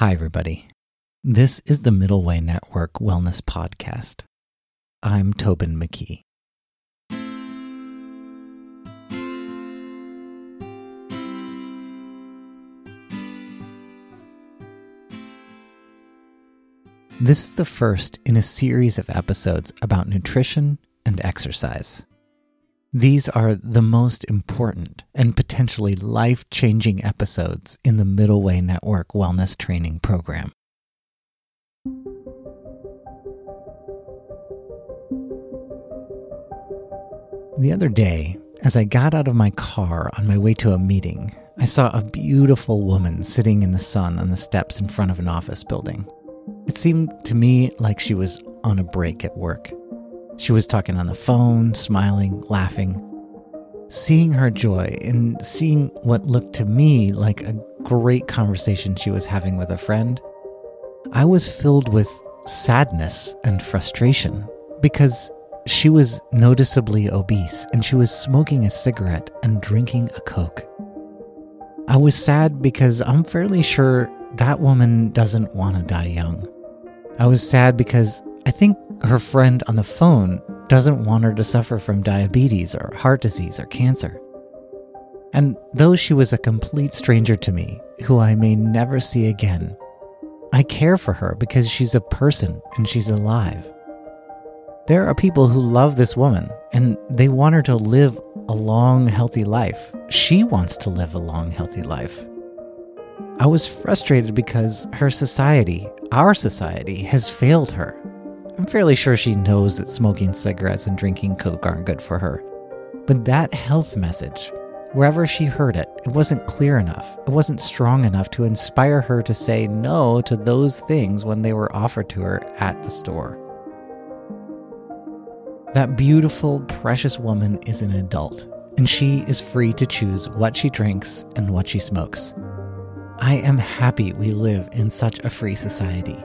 Hi, everybody. This is the Middle Way Network Wellness Podcast. I'm Tobin McKee. This is the first in a series of episodes about nutrition and exercise. These are the most important and potentially life-changing episodes in the Middle Way Network Wellness Training Program. The other day, as I got out of my car on my way to a meeting, I saw a beautiful woman sitting in the sun on the steps in front of an office building. It seemed to me like she was on a break at work. She was talking on the phone, smiling, laughing. Seeing her joy and seeing what looked to me like a great conversation she was having with a friend, I was filled with sadness and frustration because she was noticeably obese and she was smoking a cigarette and drinking a Coke. I was sad because I'm fairly sure that woman doesn't want to die young. I was sad because I think her friend on the phone doesn't want her to suffer from diabetes or heart disease or cancer. And though she was a complete stranger to me, who I may never see again, I care for her because she's a person and she's alive. There are people who love this woman and they want her to live a long, healthy life. She wants to live a long, healthy life. I was frustrated because her society, our society, has failed her. I'm fairly sure she knows that smoking cigarettes and drinking Coke aren't good for her. But that health message, wherever she heard it, it wasn't clear enough. It wasn't strong enough to inspire her to say no to those things when they were offered to her at the store. That beautiful, precious woman is an adult, and she is free to choose what she drinks and what she smokes. I am happy we live in such a free society.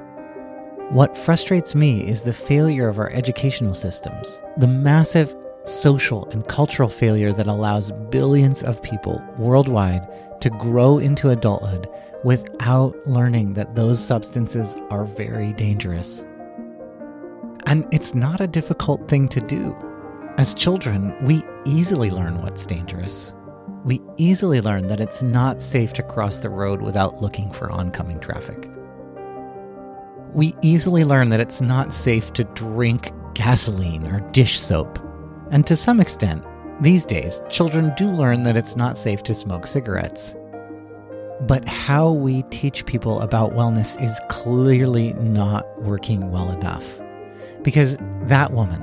What frustrates me is the failure of our educational systems, the massive social and cultural failure that allows billions of people worldwide to grow into adulthood without learning that those substances are very dangerous. And it's not a difficult thing to do. As children, we easily learn what's dangerous. We easily learn that it's not safe to cross the road without looking for oncoming traffic. We easily learn that it's not safe to drink gasoline or dish soap. And to some extent, these days, children do learn that it's not safe to smoke cigarettes. But how we teach people about wellness is clearly not working well enough. Because that woman,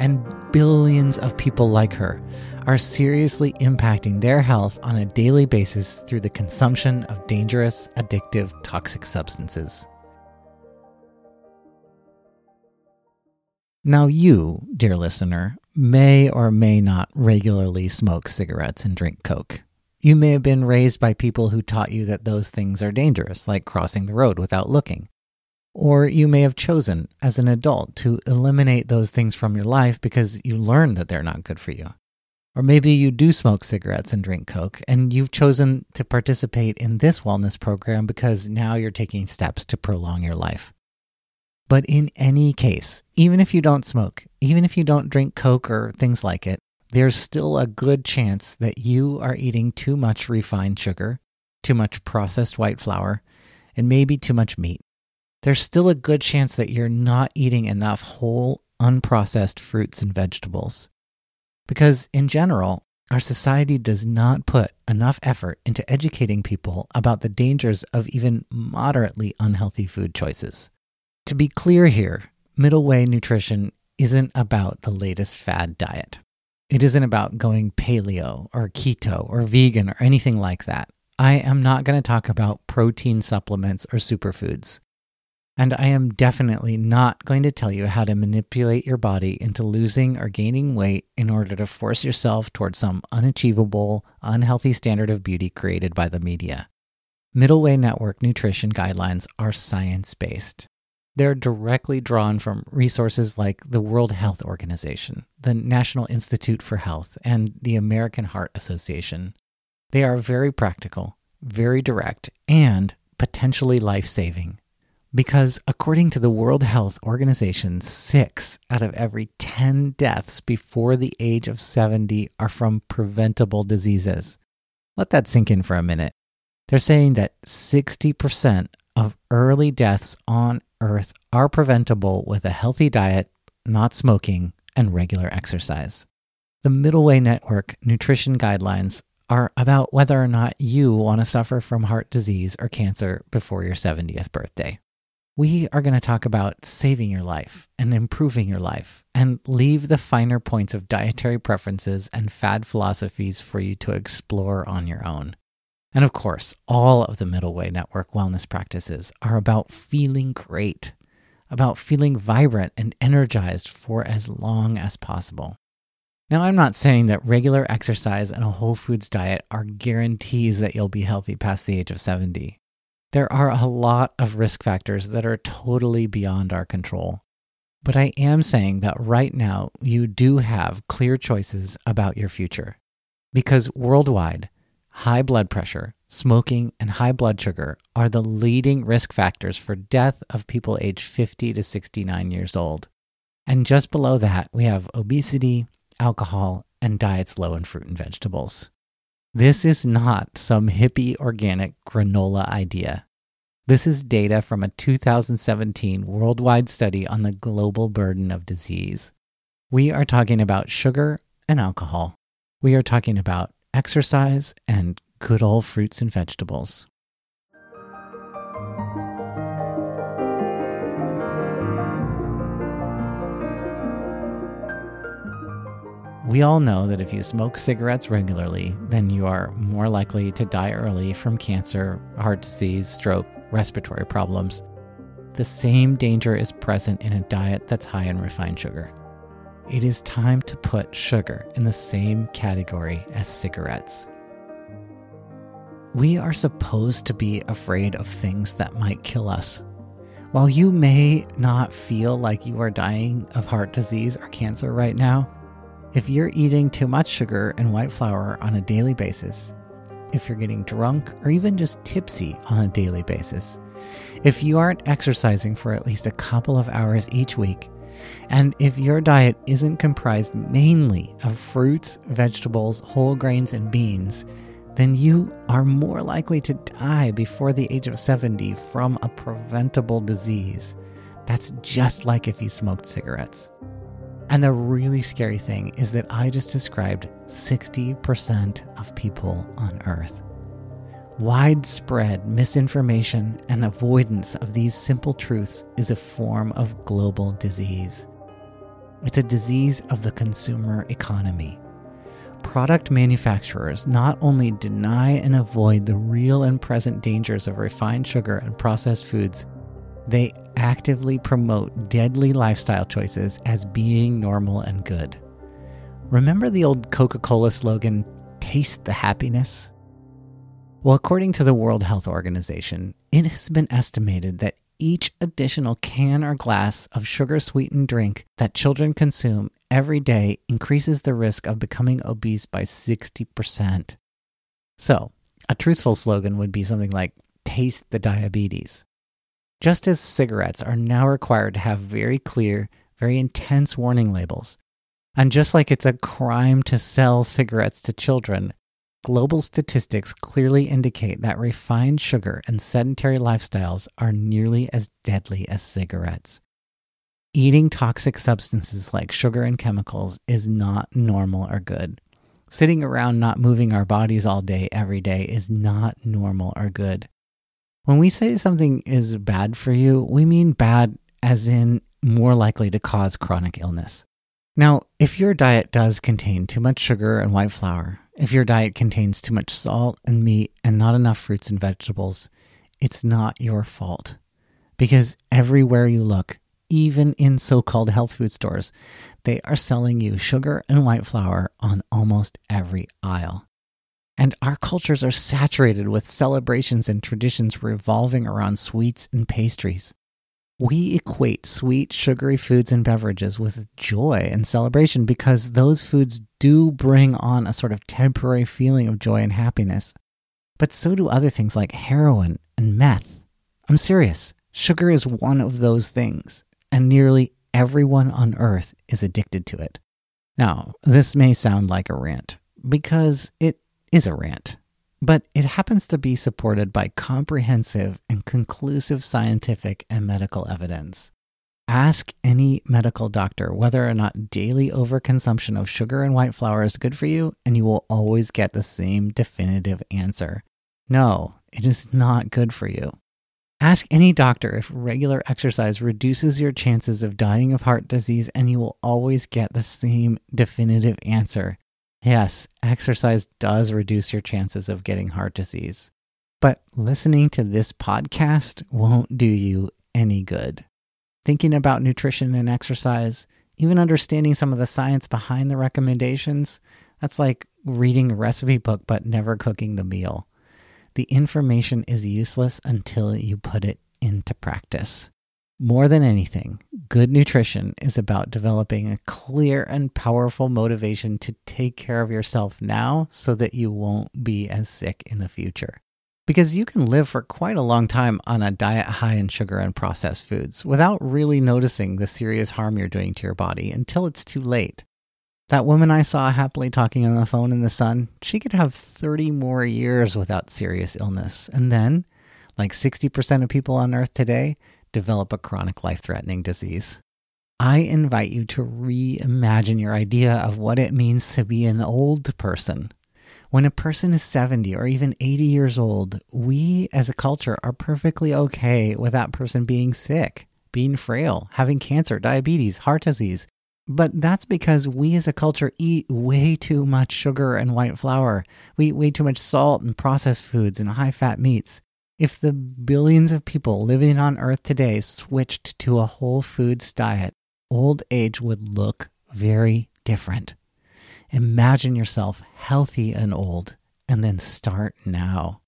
and billions of people like her, are seriously impacting their health on a daily basis through the consumption of dangerous, addictive, toxic substances. Now you, dear listener, may or may not regularly smoke cigarettes and drink Coke. You may have been raised by people who taught you that those things are dangerous, like crossing the road without looking. Or you may have chosen, as an adult, to eliminate those things from your life because you learned that they're not good for you. Or maybe you do smoke cigarettes and drink Coke, and you've chosen to participate in this wellness program because now you're taking steps to prolong your life. But in any case, even if you don't smoke, even if you don't drink Coke or things like it, there's still a good chance that you are eating too much refined sugar, too much processed white flour, and maybe too much meat. There's still a good chance that you're not eating enough whole, unprocessed fruits and vegetables. Because in general, our society does not put enough effort into educating people about the dangers of even moderately unhealthy food choices. To be clear here, Middle Way Nutrition isn't about the latest fad diet. It isn't about going paleo or keto or vegan or anything like that. I am not going to talk about protein supplements or superfoods. And I am definitely not going to tell you how to manipulate your body into losing or gaining weight in order to force yourself towards some unachievable, unhealthy standard of beauty created by the media. Middle Way Network nutrition guidelines are science-based. They're directly drawn from resources like the World Health Organization, the National Institute for Health, and the American Heart Association. They are very practical, very direct, and potentially life-saving. Because according to the World Health Organization, 6 out of every 10 deaths before the age of 70 are from preventable diseases. Let that sink in for a minute. They're saying that 60% of early deaths on Earth are preventable with a healthy diet, not smoking, and regular exercise. The Middle Way Network nutrition guidelines are about whether or not you want to suffer from heart disease or cancer before your 70th birthday. We are going to talk about saving your life and improving your life and leave the finer points of dietary preferences and fad philosophies for you to explore on your own. And of course, all of the Middle Way Network wellness practices are about feeling great, about feeling vibrant and energized for as long as possible. Now, I'm not saying that regular exercise and a whole foods diet are guarantees that you'll be healthy past the age of 70. There are a lot of risk factors that are totally beyond our control. But I am saying that right now you do have clear choices about your future. Because worldwide, high blood pressure, smoking, and high blood sugar are the leading risk factors for death of people aged 50 to 69 years old. And just below that, we have obesity, alcohol, and diets low in fruit and vegetables. This is not some hippie organic granola idea. This is data from a 2017 worldwide study on the global burden of disease. We are talking about sugar and alcohol. We are talking about exercise and good old fruits and vegetables. We all know that if you smoke cigarettes regularly, then you are more likely to die early from cancer, heart disease, stroke, respiratory problems. The same danger is present in a diet that's high in refined sugar. It is time to put sugar in the same category as cigarettes. We are supposed to be afraid of things that might kill us. While you may not feel like you are dying of heart disease or cancer right now, if you're eating too much sugar and white flour on a daily basis, if you're getting drunk or even just tipsy on a daily basis, if you aren't exercising for at least a couple of hours each week, and if your diet isn't comprised mainly of fruits, vegetables, whole grains, and beans, then you are more likely to die before the age of 70 from a preventable disease. That's just like if you smoked cigarettes. And the really scary thing is that I just described 60% of people on Earth. Widespread misinformation and avoidance of these simple truths is a form of global disease. It's a disease of the consumer economy. Product manufacturers not only deny and avoid the real and present dangers of refined sugar and processed foods, they actively promote deadly lifestyle choices as being normal and good. Remember the old Coca-Cola slogan, "Taste the happiness"? Well, according to the World Health Organization, it has been estimated that each additional can or glass of sugar-sweetened drink that children consume every day increases the risk of becoming obese by 60%. So, a truthful slogan would be something like, "Taste the diabetes." Just as cigarettes are now required to have very clear, very intense warning labels, and just like it's a crime to sell cigarettes to children, global statistics clearly indicate that refined sugar and sedentary lifestyles are nearly as deadly as cigarettes. Eating toxic substances like sugar and chemicals is not normal or good. Sitting around not moving our bodies all day, every day is not normal or good. When we say something is bad for you, we mean bad as in more likely to cause chronic illness. Now, if your diet does contain too much sugar and white flour, if your diet contains too much salt and meat and not enough fruits and vegetables, it's not your fault. Because everywhere you look, even in so-called health food stores, they are selling you sugar and white flour on almost every aisle. And our cultures are saturated with celebrations and traditions revolving around sweets and pastries. We equate sweet, sugary foods and beverages with joy and celebration because those foods do bring on a sort of temporary feeling of joy and happiness. But so do other things like heroin and meth. I'm serious. Sugar is one of those things, and nearly everyone on Earth is addicted to it. Now, this may sound like a rant, because it is a rant, but it happens to be supported by comprehensive and conclusive scientific and medical evidence. Ask any medical doctor whether or not daily overconsumption of sugar and white flour is good for you, and you will always get the same definitive answer. No, it is not good for you. Ask any doctor if regular exercise reduces your chances of dying of heart disease, and you will always get the same definitive answer. Yes, exercise does reduce your chances of getting heart disease, but listening to this podcast won't do you any good. Thinking about nutrition and exercise, even understanding some of the science behind the recommendations, that's like reading a recipe book but never cooking the meal. The information is useless until you put it into practice. More than anything, good nutrition is about developing a clear and powerful motivation to take care of yourself now so that you won't be as sick in the future. Because you can live for quite a long time on a diet high in sugar and processed foods without really noticing the serious harm you're doing to your body until it's too late. That woman I saw happily talking on the phone in the sun, she could have 30 more years without serious illness, and then, like 60% of people on Earth today, develop a chronic life-threatening disease. I invite you to reimagine your idea of what it means to be an old person. When a person is 70 or even 80 years old, we as a culture are perfectly okay with that person being sick, being frail, having cancer, diabetes, heart disease. But that's because we as a culture eat way too much sugar and white flour. We eat way too much salt and processed foods and high-fat meats. If the billions of people living on Earth today switched to a whole foods diet, old age would look very different. Imagine yourself healthy and old, and then start now.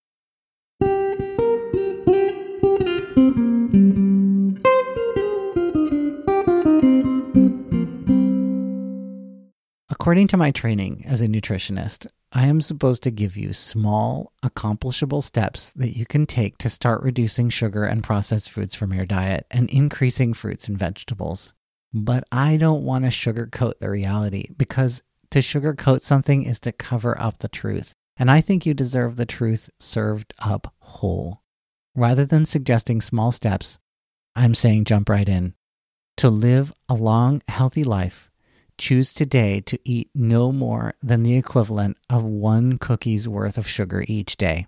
According to my training as a nutritionist, I am supposed to give you small, accomplishable steps that you can take to start reducing sugar and processed foods from your diet and increasing fruits and vegetables. But I don't want to sugarcoat the reality, because to sugarcoat something is to cover up the truth, and I think you deserve the truth served up whole. Rather than suggesting small steps, I'm saying jump right in. To live a long, healthy life, choose today to eat no more than the equivalent of 1 cookie's worth of sugar each day.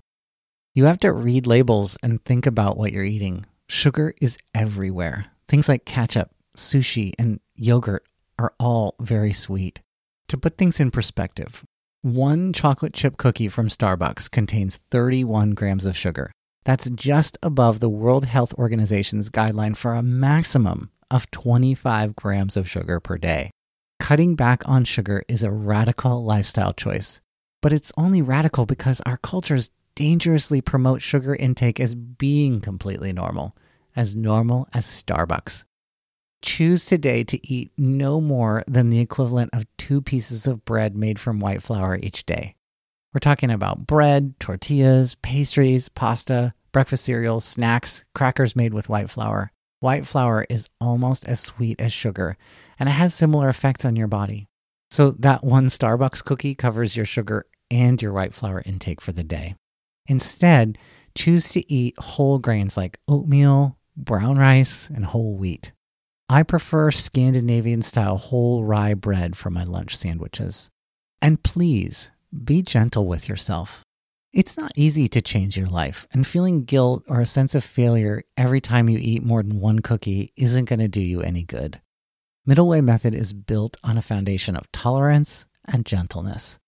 You have to read labels and think about what you're eating. Sugar is everywhere. Things like ketchup, sushi, and yogurt are all very sweet. To put things in perspective, 1 chocolate chip cookie from Starbucks contains 31 grams of sugar. That's just above the World Health Organization's guideline for a maximum of 25 grams of sugar per day. Cutting back on sugar is a radical lifestyle choice, but it's only radical because our cultures dangerously promote sugar intake as being completely normal as Starbucks. Choose today to eat no more than the equivalent of 2 pieces of bread made from white flour each day. We're talking about bread, tortillas, pastries, pasta, breakfast cereals, snacks, crackers made with white flour. White flour is almost as sweet as sugar, and it has similar effects on your body. So that 1 Starbucks cookie covers your sugar and your white flour intake for the day. Instead, choose to eat whole grains like oatmeal, brown rice, and whole wheat. I prefer Scandinavian-style whole rye bread for my lunch sandwiches. And please, be gentle with yourself. It's not easy to change your life, and feeling guilt or a sense of failure every time you eat more than 1 cookie isn't going to do you any good. Middle Way Method is built on a foundation of tolerance and gentleness.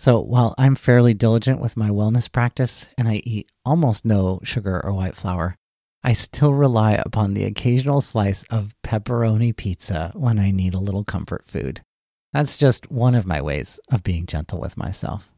So while I'm fairly diligent with my wellness practice and I eat almost no sugar or white flour, I still rely upon the occasional slice of pepperoni pizza when I need a little comfort food. That's just one of my ways of being gentle with myself.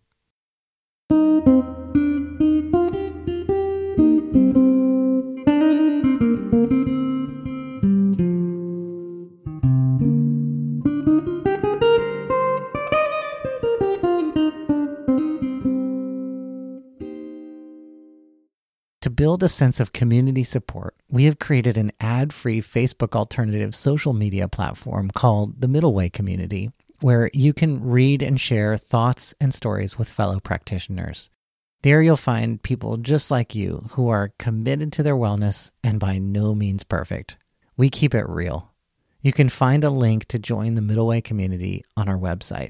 build a sense of community support, we have created an ad-free Facebook alternative social media platform called the Middle Way Community, where you can read and share thoughts and stories with fellow practitioners. There you'll find people just like you who are committed to their wellness and by no means perfect. We keep it real. You can find a link to join the Middle Way Community on our website.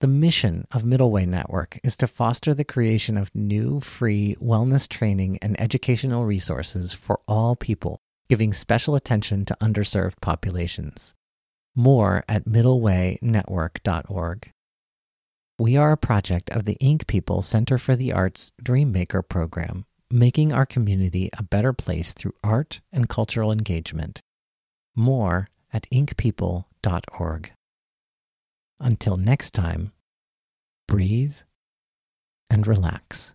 The mission of Middle Way Network is to foster the creation of new, free wellness training and educational resources for all people, giving special attention to underserved populations. More at middlewaynetwork.org. We are a project of the Ink People Center for the Arts Dreammaker Program, making our community a better place through art and cultural engagement. More at inkpeople.org. Until next time, breathe and relax.